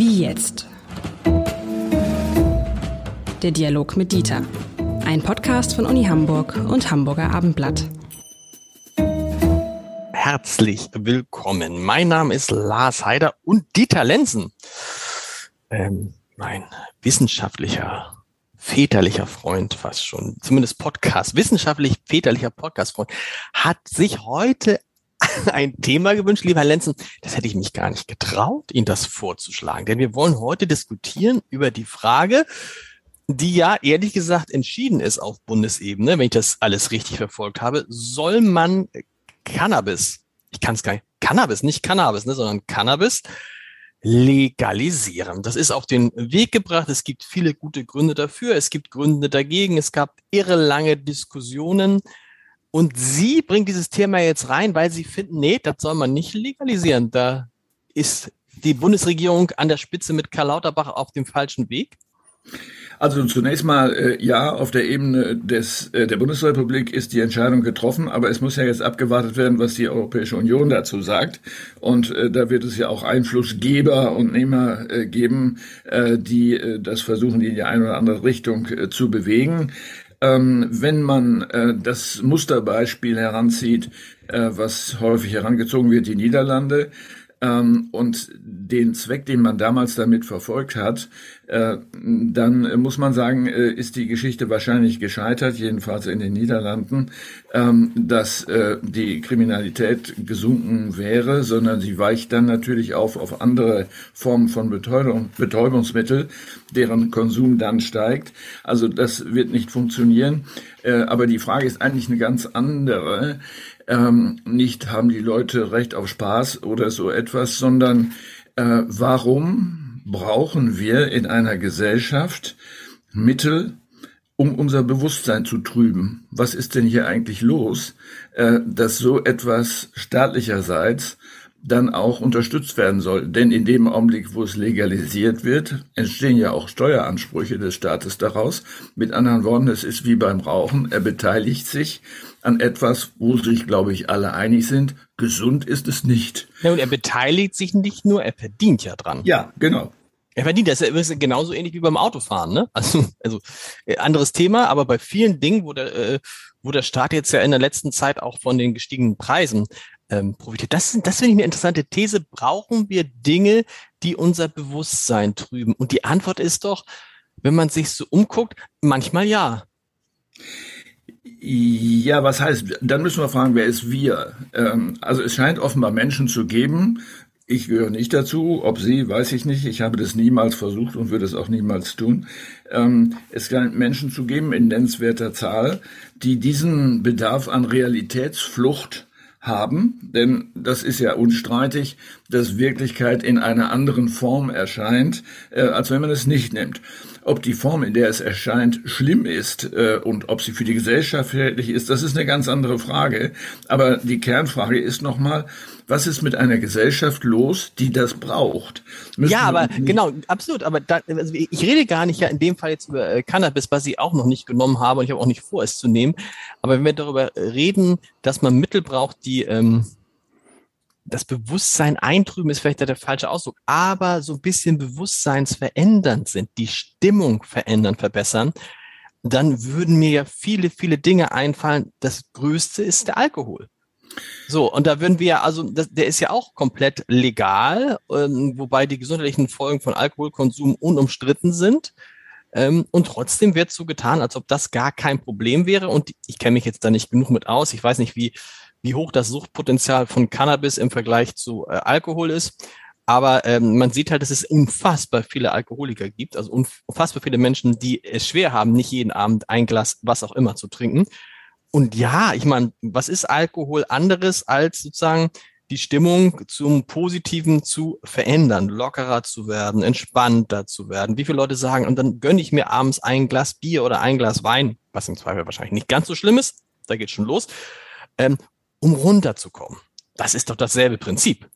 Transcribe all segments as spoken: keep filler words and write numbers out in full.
Wie jetzt? Der Dialog mit Dieter. Ein Podcast von Uni Hamburg und Hamburger Abendblatt. Herzlich willkommen. Mein Name ist Lars Heider und Dieter Lenzen. Ähm, mein wissenschaftlicher, väterlicher Freund, fast schon, zumindest Podcast, wissenschaftlich väterlicher Podcast-Freund, hat sich heute ein Thema gewünscht, lieber Herr Lenzen. Das hätte ich mich gar nicht getraut, Ihnen das vorzuschlagen. Denn wir wollen heute diskutieren über die Frage, die ja ehrlich gesagt entschieden ist auf Bundesebene, wenn ich das alles richtig verfolgt habe, soll man Cannabis, ich kann es gar nicht, Cannabis, nicht Cannabis, ne, sondern Cannabis legalisieren. Das ist auf den Weg gebracht. Es gibt viele gute Gründe dafür. Es gibt Gründe dagegen. Es gab irre lange Diskussionen. Und sie bringt dieses Thema jetzt rein, weil sie finden, nee, das soll man nicht legalisieren. Da ist die Bundesregierung an der Spitze mit Karl Lauterbach auf dem falschen Weg. Also zunächst mal, äh, ja, auf der Ebene des, äh, der Bundesrepublik ist die Entscheidung getroffen, aber es muss ja jetzt abgewartet werden, was die Europäische Union dazu sagt. Und äh, da wird es ja auch Einflussgeber und Nehmer äh, geben, äh, die äh, das versuchen, in die eine oder andere Richtung äh, zu bewegen. Ähm, wenn man äh, das Musterbeispiel heranzieht, äh, was häufig herangezogen wird, die Niederlande, ähm, und den Zweck, den man damals damit verfolgt hat, äh, dann äh, muss man sagen, äh, ist die Geschichte wahrscheinlich gescheitert, jedenfalls in den Niederlanden, ähm, dass äh, die Kriminalität gesunken wäre, sondern sie weicht dann natürlich auf auf andere Formen von Betäubung, Betäubungsmittel, deren Konsum dann steigt. Also das wird nicht funktionieren. Äh, aber die Frage ist eigentlich eine ganz andere. Ähm, nicht haben die Leute Recht auf Spaß oder so etwas, sondern äh, warum brauchen wir in einer Gesellschaft Mittel, um unser Bewusstsein zu trüben? Was ist denn hier eigentlich los, äh, dass so etwas staatlicherseits dann auch unterstützt werden soll? Denn in dem Augenblick, wo es legalisiert wird, entstehen ja auch Steueransprüche des Staates daraus. Mit anderen Worten, es ist wie beim Rauchen, er beteiligt sich an etwas, wo sich, glaube ich, alle einig sind, gesund ist es nicht. Ja, und er beteiligt sich nicht nur, er verdient ja dran. Ja, genau. Er verdient, das ist genauso ähnlich wie beim Autofahren, ne? Also, also anderes Thema, aber bei vielen Dingen, wo der, äh, wo der Staat jetzt ja in der letzten Zeit auch von den gestiegenen Preisen Ähm, profitiert. Das, das finde ich eine interessante These. Brauchen wir Dinge, die unser Bewusstsein trüben? Und die Antwort ist doch, wenn man sich so umguckt, manchmal ja. Ja, was heißt, dann müssen wir fragen, wer ist wir? Ähm, also es scheint offenbar Menschen zu geben. Ich gehöre nicht dazu, ob Sie, weiß ich nicht. Ich habe das niemals versucht und würde es auch niemals tun. Ähm, es scheint Menschen zu geben in nennenswerter Zahl, die diesen Bedarf an Realitätsflucht haben, denn das ist ja unstreitig, dass Wirklichkeit in einer anderen Form erscheint, äh, als wenn man es nicht nimmt. Ob die Form, in der es erscheint, schlimm ist äh, und ob sie für die Gesellschaft schädlich ist, das ist eine ganz andere Frage. Aber die Kernfrage ist nochmal, was ist mit einer Gesellschaft los, die das braucht? Müssen ja, aber genau, absolut. Aber da, also ich rede gar nicht ja in dem Fall jetzt über äh, Cannabis, was ich auch noch nicht genommen habe und ich habe auch nicht vor, es zu nehmen. Aber wenn wir darüber reden, dass man Mittel braucht, die ähm, das Bewusstsein eintrüben, ist vielleicht da der falsche Ausdruck, aber so ein bisschen bewusstseinsverändernd sind, die Stimmung verändern, verbessern, dann würden mir ja viele, viele Dinge einfallen. Das Größte ist der Alkohol. So, und da würden wir ja, also das, der ist ja auch komplett legal, ähm, wobei die gesundheitlichen Folgen von Alkoholkonsum unumstritten sind, ähm, und trotzdem wird so getan, als ob das gar kein Problem wäre, und ich kenne mich jetzt da nicht genug mit aus, ich weiß nicht, wie, wie hoch das Suchtpotenzial von Cannabis im Vergleich zu äh, Alkohol ist, aber ähm, man sieht halt, dass es unfassbar viele Alkoholiker gibt, also unfassbar viele Menschen, die es schwer haben, nicht jeden Abend ein Glas was auch immer zu trinken. Und ja, ich meine, was ist Alkohol anderes als sozusagen die Stimmung zum Positiven zu verändern, lockerer zu werden, entspannter zu werden? Wie viele Leute sagen, und dann gönne ich mir abends ein Glas Bier oder ein Glas Wein, was im Zweifel wahrscheinlich nicht ganz so schlimm ist, da geht's schon los, ähm, um runterzukommen. Das ist doch dasselbe Prinzip.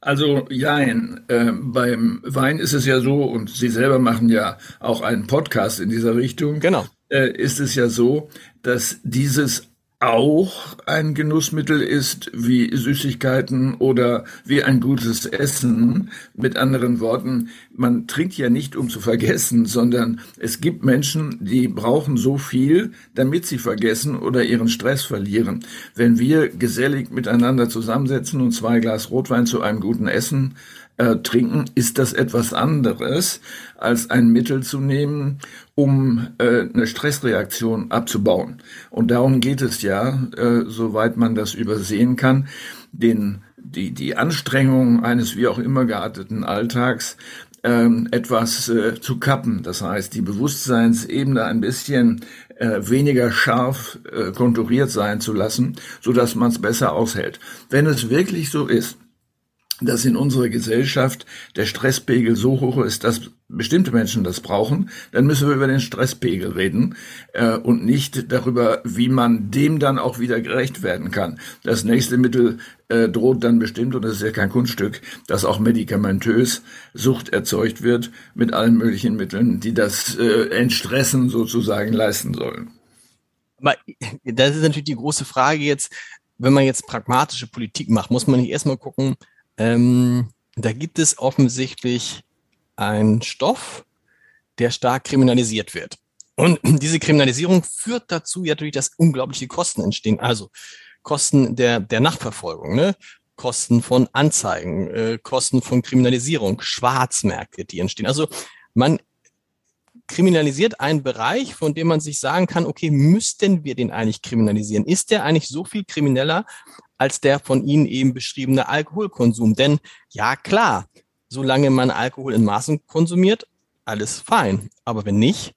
Also jein, äh, beim Wein ist es ja so, und Sie selber machen ja auch einen Podcast in dieser Richtung. Genau. Ist es ja so, dass dieses auch ein Genussmittel ist, wie Süßigkeiten oder wie ein gutes Essen. Mit anderen Worten, man trinkt ja nicht, um zu vergessen, sondern es gibt Menschen, die brauchen so viel, damit sie vergessen oder ihren Stress verlieren. Wenn wir gesellig miteinander zusammensetzen und zwei Glas Rotwein zu einem guten Essen äh, trinken, ist das etwas anderes, als ein Mittel zu nehmen, um äh, eine Stressreaktion abzubauen. Und darum geht es ja, äh, soweit man das übersehen kann, den, die, die Anstrengung eines wie auch immer gearteten Alltags äh, etwas äh, zu kappen. Das heißt, die Bewusstseinsebene ein bisschen äh, weniger scharf äh, konturiert sein zu lassen, sodass man es besser aushält. Wenn es wirklich so ist, dass in unserer Gesellschaft der Stresspegel so hoch ist, dass bestimmte Menschen das brauchen, dann müssen wir über den Stresspegel reden äh, und nicht darüber, wie man dem dann auch wieder gerecht werden kann. Das nächste Mittel äh, droht dann bestimmt, und das ist ja kein Kunststück, dass auch medikamentös Sucht erzeugt wird mit allen möglichen Mitteln, die das äh, Entstressen sozusagen leisten sollen. Aber das ist natürlich die große Frage jetzt, wenn man jetzt pragmatische Politik macht, muss man nicht erstmal gucken, Ähm, da gibt es offensichtlich einen Stoff, der stark kriminalisiert wird. Und diese Kriminalisierung führt dazu, ja, natürlich, dass unglaubliche Kosten entstehen. Also Kosten der, der Nachverfolgung, ne? Kosten von Anzeigen, äh, Kosten von Kriminalisierung, Schwarzmärkte, die entstehen. Also man kriminalisiert einen Bereich, von dem man sich sagen kann, okay, müssten wir den eigentlich kriminalisieren? Ist der eigentlich so viel krimineller als der von Ihnen eben beschriebene Alkoholkonsum? Denn ja, klar, solange man Alkohol in Maßen konsumiert, alles fein. Aber wenn nicht,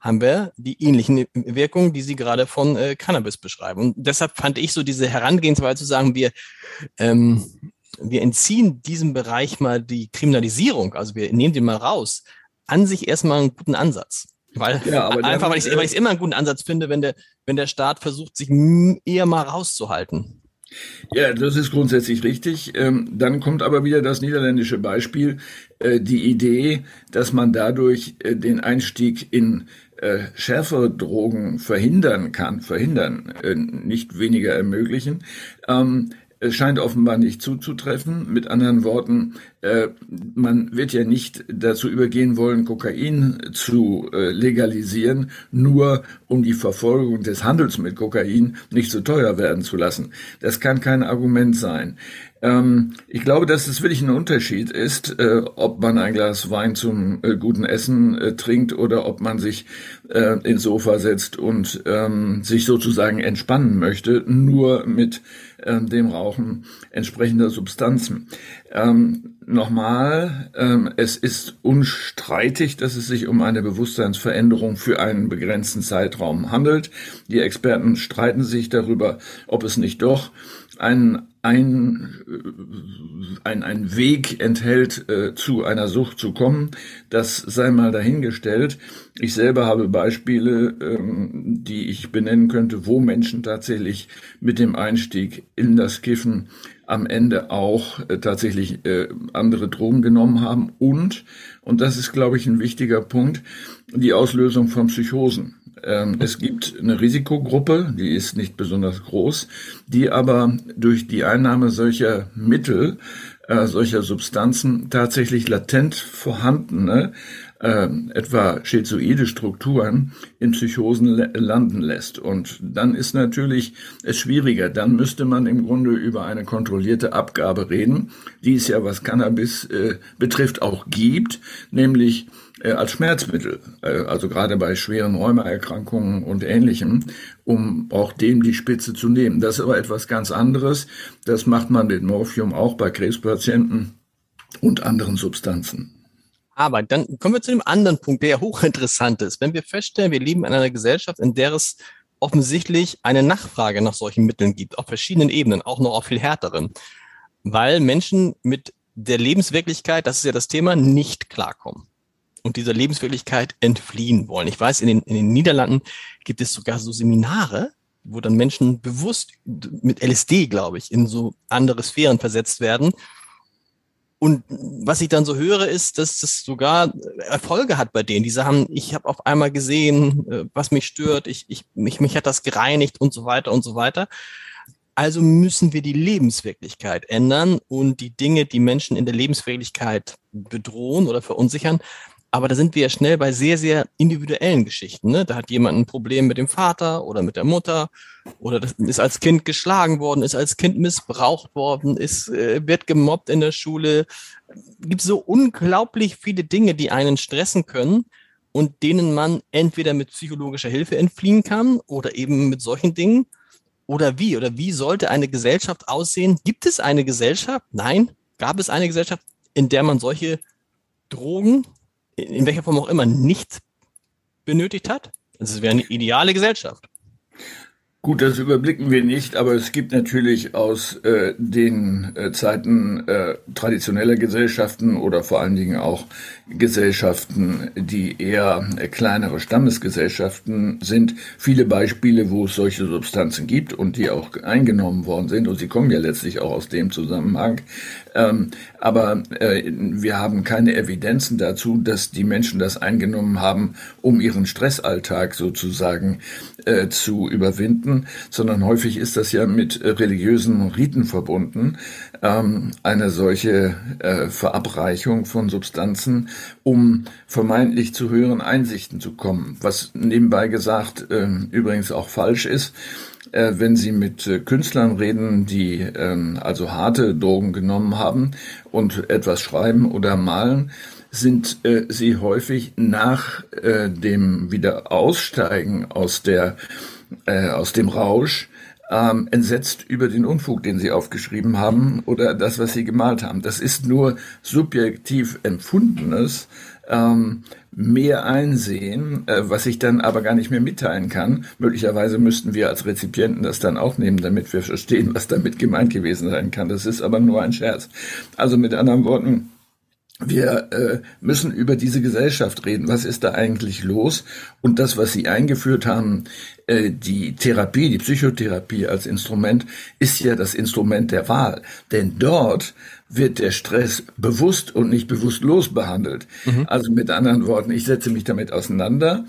haben wir die ähnlichen Wirkungen, die Sie gerade von äh, Cannabis beschreiben. Und deshalb fand ich so diese Herangehensweise zu sagen, wir ähm, wir entziehen diesem Bereich mal die Kriminalisierung, also wir nehmen den mal raus, an sich erstmal einen guten Ansatz. Weil, ja, aber einfach, weil ich es immer einen guten Ansatz finde, wenn der, wenn der Staat versucht, sich eher mal rauszuhalten. Ja, das ist grundsätzlich richtig. Dann kommt aber wieder das niederländische Beispiel, die Idee, dass man dadurch den Einstieg in schärfere Drogen verhindern kann, verhindern, nicht weniger ermöglichen. Es scheint offenbar nicht zuzutreffen. Mit anderen Worten, äh, man wird ja nicht dazu übergehen wollen, Kokain zu äh, legalisieren, nur um die Verfolgung des Handels mit Kokain nicht so teuer werden zu lassen. Das kann kein Argument sein. Ähm, ich glaube, dass es wirklich ein Unterschied ist, äh, ob man ein Glas Wein zum äh, guten Essen äh, trinkt oder ob man sich äh, ins Sofa setzt und ähm, sich sozusagen entspannen möchte, nur mit dem Rauchen entsprechender Substanzen. Ähm, nochmal, ähm, es ist unstreitig, dass es sich um eine Bewusstseinsveränderung für einen begrenzten Zeitraum handelt. Die Experten streiten sich darüber, ob es nicht doch einen ein, ein, ein Weg enthält, äh, zu einer Sucht zu kommen. Das sei mal dahingestellt. Ich selber habe Beispiele, ähm, die ich benennen könnte, wo Menschen tatsächlich mit dem Einstieg in das Kiffen am Ende auch äh, tatsächlich äh, andere Drogen genommen haben. Und, und das ist, glaube ich, ein wichtiger Punkt, die Auslösung von Psychosen. Es gibt eine Risikogruppe, die ist nicht besonders groß, die aber durch die Einnahme solcher Mittel, äh, solcher Substanzen tatsächlich latent vorhandene, äh, etwa schizoide Strukturen in Psychosen le- landen lässt. Und dann ist natürlich es schwieriger. Dann müsste man im Grunde über eine kontrollierte Abgabe reden, die es ja, was Cannabis äh, betrifft, auch gibt, nämlich als Schmerzmittel, also gerade bei schweren Rheumaerkrankungen und Ähnlichem, um auch dem die Spitze zu nehmen. Das ist aber etwas ganz anderes. Das macht man mit Morphium auch bei Krebspatienten und anderen Substanzen. Aber dann kommen wir zu dem anderen Punkt, der ja hochinteressant ist. Wenn wir feststellen, wir leben in einer Gesellschaft, in der es offensichtlich eine Nachfrage nach solchen Mitteln gibt, auf verschiedenen Ebenen, auch noch auf viel härteren, weil Menschen mit der Lebenswirklichkeit, das ist ja das Thema, nicht klarkommen und dieser Lebenswirklichkeit entfliehen wollen. Ich weiß, in den, in den Niederlanden gibt es sogar so Seminare, wo dann Menschen bewusst mit L S D, glaube ich, in so andere Sphären versetzt werden, Und was ich dann so höre, ist, dass das sogar Erfolge hat bei denen. Diese haben, ich habe auf einmal gesehen, was mich stört, ich, ich, mich, mich hat das gereinigt und so weiter und so weiter. Also müssen wir die Lebenswirklichkeit ändern und die Dinge, die Menschen in der Lebenswirklichkeit bedrohen oder verunsichern. Aber da sind wir ja schnell bei sehr, sehr individuellen Geschichten. Ne? Da hat jemand ein Problem mit dem Vater oder mit der Mutter oder das ist als Kind geschlagen worden, ist als Kind missbraucht worden, ist äh, wird gemobbt in der Schule. Gibt so unglaublich viele Dinge, die einen stressen können und denen man entweder mit psychologischer Hilfe entfliehen kann oder eben mit solchen Dingen. Oder wie? Oder wie sollte eine Gesellschaft aussehen? Gibt es eine Gesellschaft? Nein. Gab es eine Gesellschaft, in der man solche Drogen in welcher Form auch immer nicht benötigt hat? Das wäre eine ideale Gesellschaft. Gut, das überblicken wir nicht, aber es gibt natürlich aus äh, den äh, Zeiten äh, traditioneller Gesellschaften oder vor allen Dingen auch Gesellschaften, die eher äh, kleinere Stammesgesellschaften sind, viele Beispiele, wo es solche Substanzen gibt und die auch eingenommen worden sind. Und sie kommen ja letztlich auch aus dem Zusammenhang. Ähm, aber äh, wir haben keine Evidenzen dazu, dass die Menschen das eingenommen haben, um ihren Stressalltag sozusagen äh, zu überwinden. Sondern häufig ist das ja mit religiösen Riten verbunden, ähm, eine solche äh, Verabreichung von Substanzen, um vermeintlich zu höheren Einsichten zu kommen, was nebenbei gesagt äh, übrigens auch falsch ist. Äh, wenn Sie mit äh, Künstlern reden, die äh, also harte Drogen genommen haben und etwas schreiben oder malen, sind äh, sie häufig nach äh, dem Wiederaussteigen aus der Äh, aus dem Rausch ähm, entsetzt über den Unfug, den sie aufgeschrieben haben oder das, was sie gemalt haben. Das ist nur subjektiv empfundenes ähm, mehr Einsehen, äh, was ich dann aber gar nicht mehr mitteilen kann. Möglicherweise müssten wir als Rezipienten das dann auch nehmen, damit wir verstehen, was damit gemeint gewesen sein kann. Das ist aber nur ein Scherz. Also mit anderen Worten, wir äh, müssen über diese Gesellschaft reden. Was ist da eigentlich los? Und das, was Sie eingeführt haben, äh, die Therapie, die Psychotherapie als Instrument, ist ja das Instrument der Wahl. Denn dort wird der Stress bewusst und nicht bewusstlos behandelt. Mhm. Also mit anderen Worten, ich setze mich damit auseinander.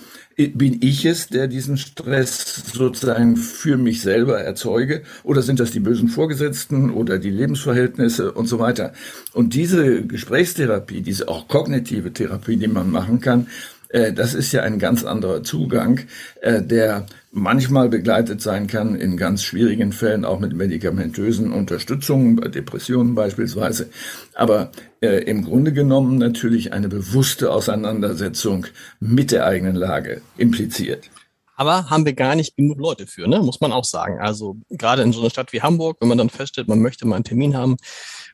Bin ich es, der diesen Stress sozusagen für mich selber erzeuge? Oder sind das die bösen Vorgesetzten oder die Lebensverhältnisse und so weiter? Und diese Gesprächstherapie, diese auch kognitive Therapie, die man machen kann, äh, das ist ja ein ganz anderer Zugang, äh, der manchmal begleitet sein kann, in ganz schwierigen Fällen auch mit medikamentösen Unterstützungen, bei Depressionen beispielsweise. Aber äh, im Grunde genommen natürlich eine bewusste Auseinandersetzung mit der eigenen Lage impliziert. Aber haben wir gar nicht genug Leute für, ne? Muss man auch sagen. Also gerade in so einer Stadt wie Hamburg, wenn man dann feststellt, man möchte mal einen Termin haben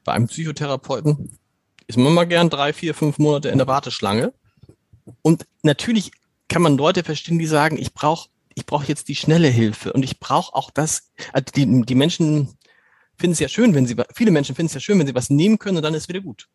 bei einem Psychotherapeuten, ist man mal gern drei, vier, fünf Monate in der Warteschlange. Und natürlich kann man Leute verstehen, die sagen, ich brauche ich brauche jetzt die schnelle Hilfe und ich brauche auch das, also die, die Menschen finden es ja schön, wenn sie, viele Menschen finden es ja schön, wenn sie was nehmen können und dann ist wieder gut.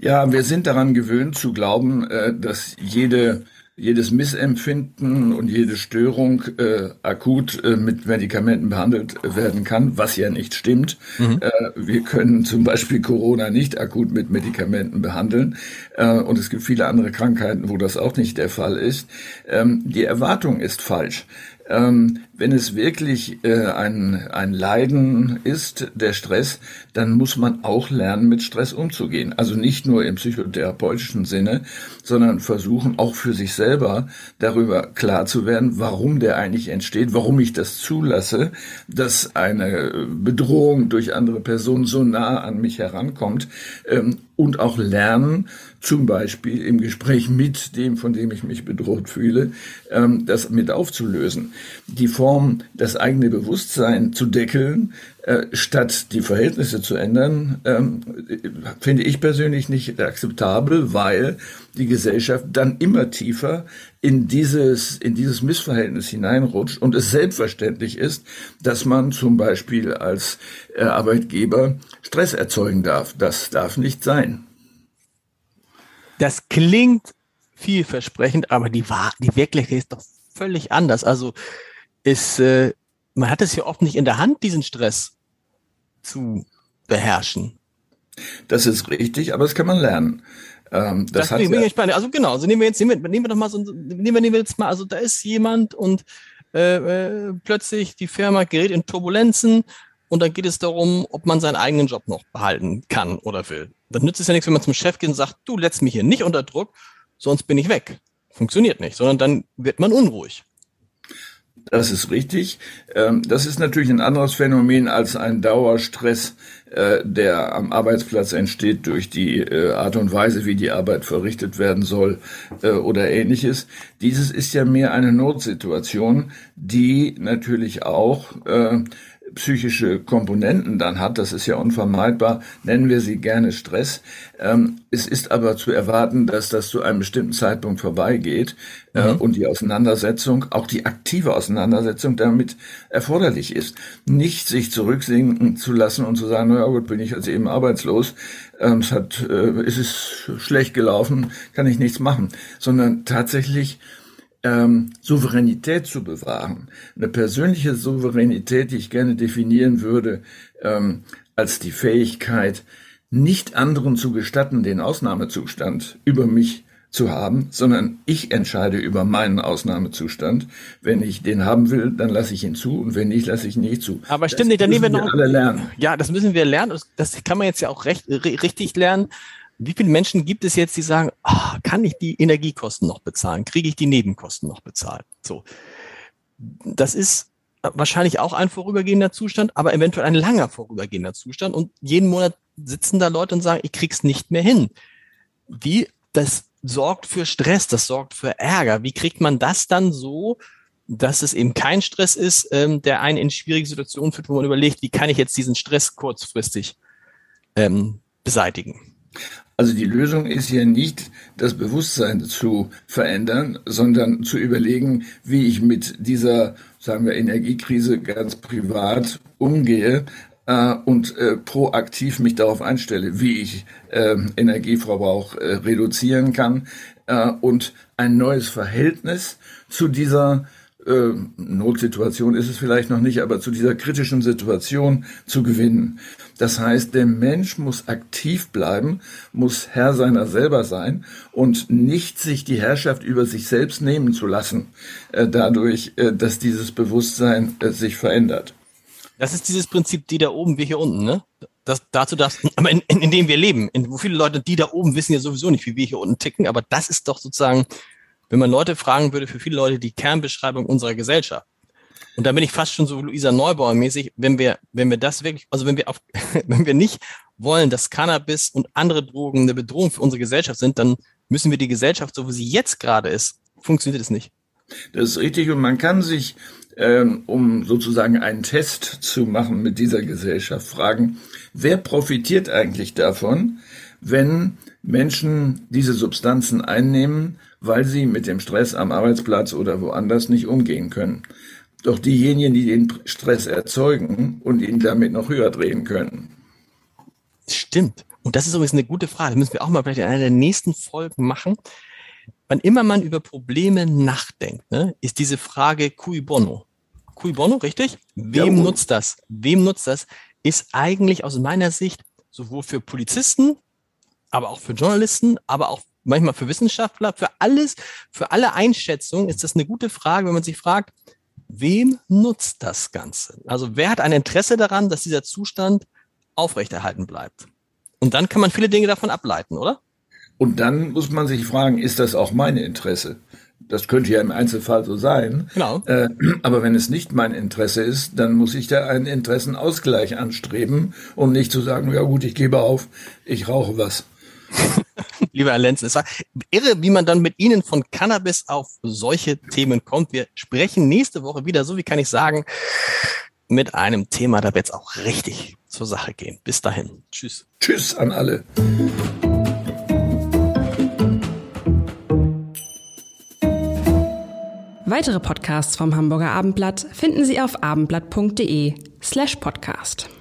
Ja, wir sind daran gewöhnt zu glauben, dass jede, jedes Missempfinden und jede Störung äh, akut äh, mit Medikamenten behandelt werden kann, was ja nicht stimmt. Mhm. Äh, wir können zum Beispiel Corona nicht akut mit Medikamenten behandeln. Äh, und es gibt viele andere Krankheiten, wo das auch nicht der Fall ist. Ähm, die Erwartung ist falsch. Ähm, wenn es wirklich äh, ein, ein Leiden ist, der Stress, dann muss man auch lernen, mit Stress umzugehen. Also nicht nur im psychotherapeutischen Sinne, sondern versuchen auch für sich selber darüber klar zu werden, warum der eigentlich entsteht, warum ich das zulasse, dass eine Bedrohung durch andere Personen so nah an mich herankommt, ähm, und auch lernen, zum Beispiel im Gespräch mit dem, von dem ich mich bedroht fühle, ähm, das mit aufzulösen. Die Form, das eigene Bewusstsein zu deckeln, äh, statt die Verhältnisse zu ändern, ähm, finde ich persönlich nicht akzeptabel, weil die Gesellschaft dann immer tiefer in dieses, in dieses Missverhältnis hineinrutscht und es selbstverständlich ist, dass man zum Beispiel als äh, Arbeitgeber Stress erzeugen darf. Das darf nicht sein. Das klingt vielversprechend, aber die, die Wirklichkeit ist doch völlig anders. Also ist, äh, man hat es ja oft nicht in der Hand, diesen Stress zu beherrschen. Das ist richtig, aber das kann man lernen. Ähm, das das bin ja ich gespannt. Also genau, also nehmen wir jetzt, nehmen wir, nehmen wir doch mal so, nehmen wir, nehmen wir jetzt mal, also da ist jemand und äh, äh, plötzlich die Firma gerät in Turbulenzen und dann geht es darum, ob man seinen eigenen Job noch behalten kann oder will. Dann nützt es ja nichts, wenn man zum Chef geht und sagt, du lässt mich hier nicht unter Druck, sonst bin ich weg. Funktioniert nicht, sondern dann wird man unruhig. Das ist richtig. Das ist natürlich ein anderes Phänomen als ein Dauerstress, der am Arbeitsplatz entsteht durch die Art und Weise, wie die Arbeit verrichtet werden soll oder Ähnliches. Dieses ist ja mehr eine Notsituation, die natürlich auch psychische Komponenten dann hat. Das ist ja unvermeidbar, nennen wir sie gerne Stress. Ähm, es ist aber zu erwarten, dass das zu einem bestimmten Zeitpunkt vorbeigeht äh, mhm. und die Auseinandersetzung, auch die aktive Auseinandersetzung damit erforderlich ist. Nicht sich zurücksinken zu lassen und zu sagen, na ja gut, bin ich jetzt eben arbeitslos, ähm, es hat, äh, es ist schlecht gelaufen, kann ich nichts machen, sondern tatsächlich Ähm, Souveränität zu bewahren. Eine persönliche Souveränität, die ich gerne definieren würde, ähm, als die Fähigkeit, nicht anderen zu gestatten, den Ausnahmezustand über mich zu haben, sondern ich entscheide über meinen Ausnahmezustand. Wenn ich den haben will, dann lasse ich ihn zu und wenn nicht, lasse ich ihn nicht zu. Aber stimmt nicht, dann nehmen wir noch... alle lernen. Ja, das müssen wir lernen. Das kann man jetzt ja auch recht, richtig lernen. Wie viele Menschen gibt es jetzt, die sagen, ah, kann ich die Energiekosten noch bezahlen? Kriege ich die Nebenkosten noch bezahlt? So. Das ist wahrscheinlich auch ein vorübergehender Zustand, aber eventuell ein langer vorübergehender Zustand. Und jeden Monat sitzen da Leute und sagen, ich krieg's nicht mehr hin. Wie, das sorgt für Stress, das sorgt für Ärger. Wie kriegt man das dann so, dass es eben kein Stress ist, ähm, der einen in schwierige Situationen führt, wo man überlegt, wie kann ich jetzt diesen Stress kurzfristig ähm, beseitigen? Also die Lösung ist hier nicht, das Bewusstsein zu verändern, sondern zu überlegen, wie ich mit dieser, sagen wir, Energiekrise ganz privat umgehe äh, und äh, proaktiv mich darauf einstelle, wie ich äh, Energieverbrauch äh, reduzieren kann äh, und ein neues Verhältnis zu dieser äh, Notsituation ist es vielleicht noch nicht, aber zu dieser kritischen Situation zu gewinnen. Das heißt, der Mensch muss aktiv bleiben, muss Herr seiner selber sein und nicht sich die Herrschaft über sich selbst nehmen zu lassen, äh, dadurch, äh, dass dieses Bewusstsein äh, sich verändert. Das ist dieses Prinzip, die da oben, wir hier unten, ne? Das, dazu darfst du, aber in, in, in dem wir leben, in, wo viele Leute, die da oben wissen ja sowieso nicht, wie wir hier unten ticken, aber das ist doch sozusagen, wenn man Leute fragen würde, für viele Leute die Kernbeschreibung unserer Gesellschaft. Und da bin ich fast schon so Luisa Neubauer-mäßig, wenn wir, wenn wir das wirklich, also wenn wir auf, wenn wir nicht wollen, dass Cannabis und andere Drogen eine Bedrohung für unsere Gesellschaft sind, dann müssen wir die Gesellschaft, so wie sie jetzt gerade ist, funktioniert es nicht. Das ist richtig und man kann sich, ähm, um sozusagen einen Test zu machen mit dieser Gesellschaft, fragen, wer profitiert eigentlich davon, wenn Menschen diese Substanzen einnehmen, weil sie mit dem Stress am Arbeitsplatz oder woanders nicht umgehen können. Doch diejenigen, die den Stress erzeugen und ihn damit noch höher drehen können. Stimmt. Und das ist übrigens eine gute Frage. Das müssen wir auch mal vielleicht in einer der nächsten Folgen machen. Wann immer man über Probleme nachdenkt, ne, ist diese Frage cui bono. Cui bono, richtig? Wem ja, nutzt das? Wem nutzt das? Ist eigentlich aus meiner Sicht sowohl für Polizisten, aber auch für Journalisten, aber auch manchmal für Wissenschaftler, für alles, für alle Einschätzungen ist das eine gute Frage, wenn man sich fragt, wem nutzt das Ganze? Also wer hat ein Interesse daran, dass dieser Zustand aufrechterhalten bleibt? Und dann kann man viele Dinge davon ableiten, oder? Und dann muss man sich fragen, ist das auch mein Interesse? Das könnte ja im Einzelfall so sein. Genau. Äh, aber wenn es nicht mein Interesse ist, dann muss ich da einen Interessenausgleich anstreben, um nicht zu sagen, ja gut, ich gebe auf, ich rauche was. Lieber Herr Lenzen, es war irre, wie man dann mit Ihnen von Cannabis auf solche Themen kommt. Wir sprechen nächste Woche wieder, so wie kann ich sagen, mit einem Thema, da wird es auch richtig zur Sache gehen. Bis dahin. Tschüss. Tschüss an alle. Weitere Podcasts vom Hamburger Abendblatt finden Sie auf abendblatt.de slash podcast.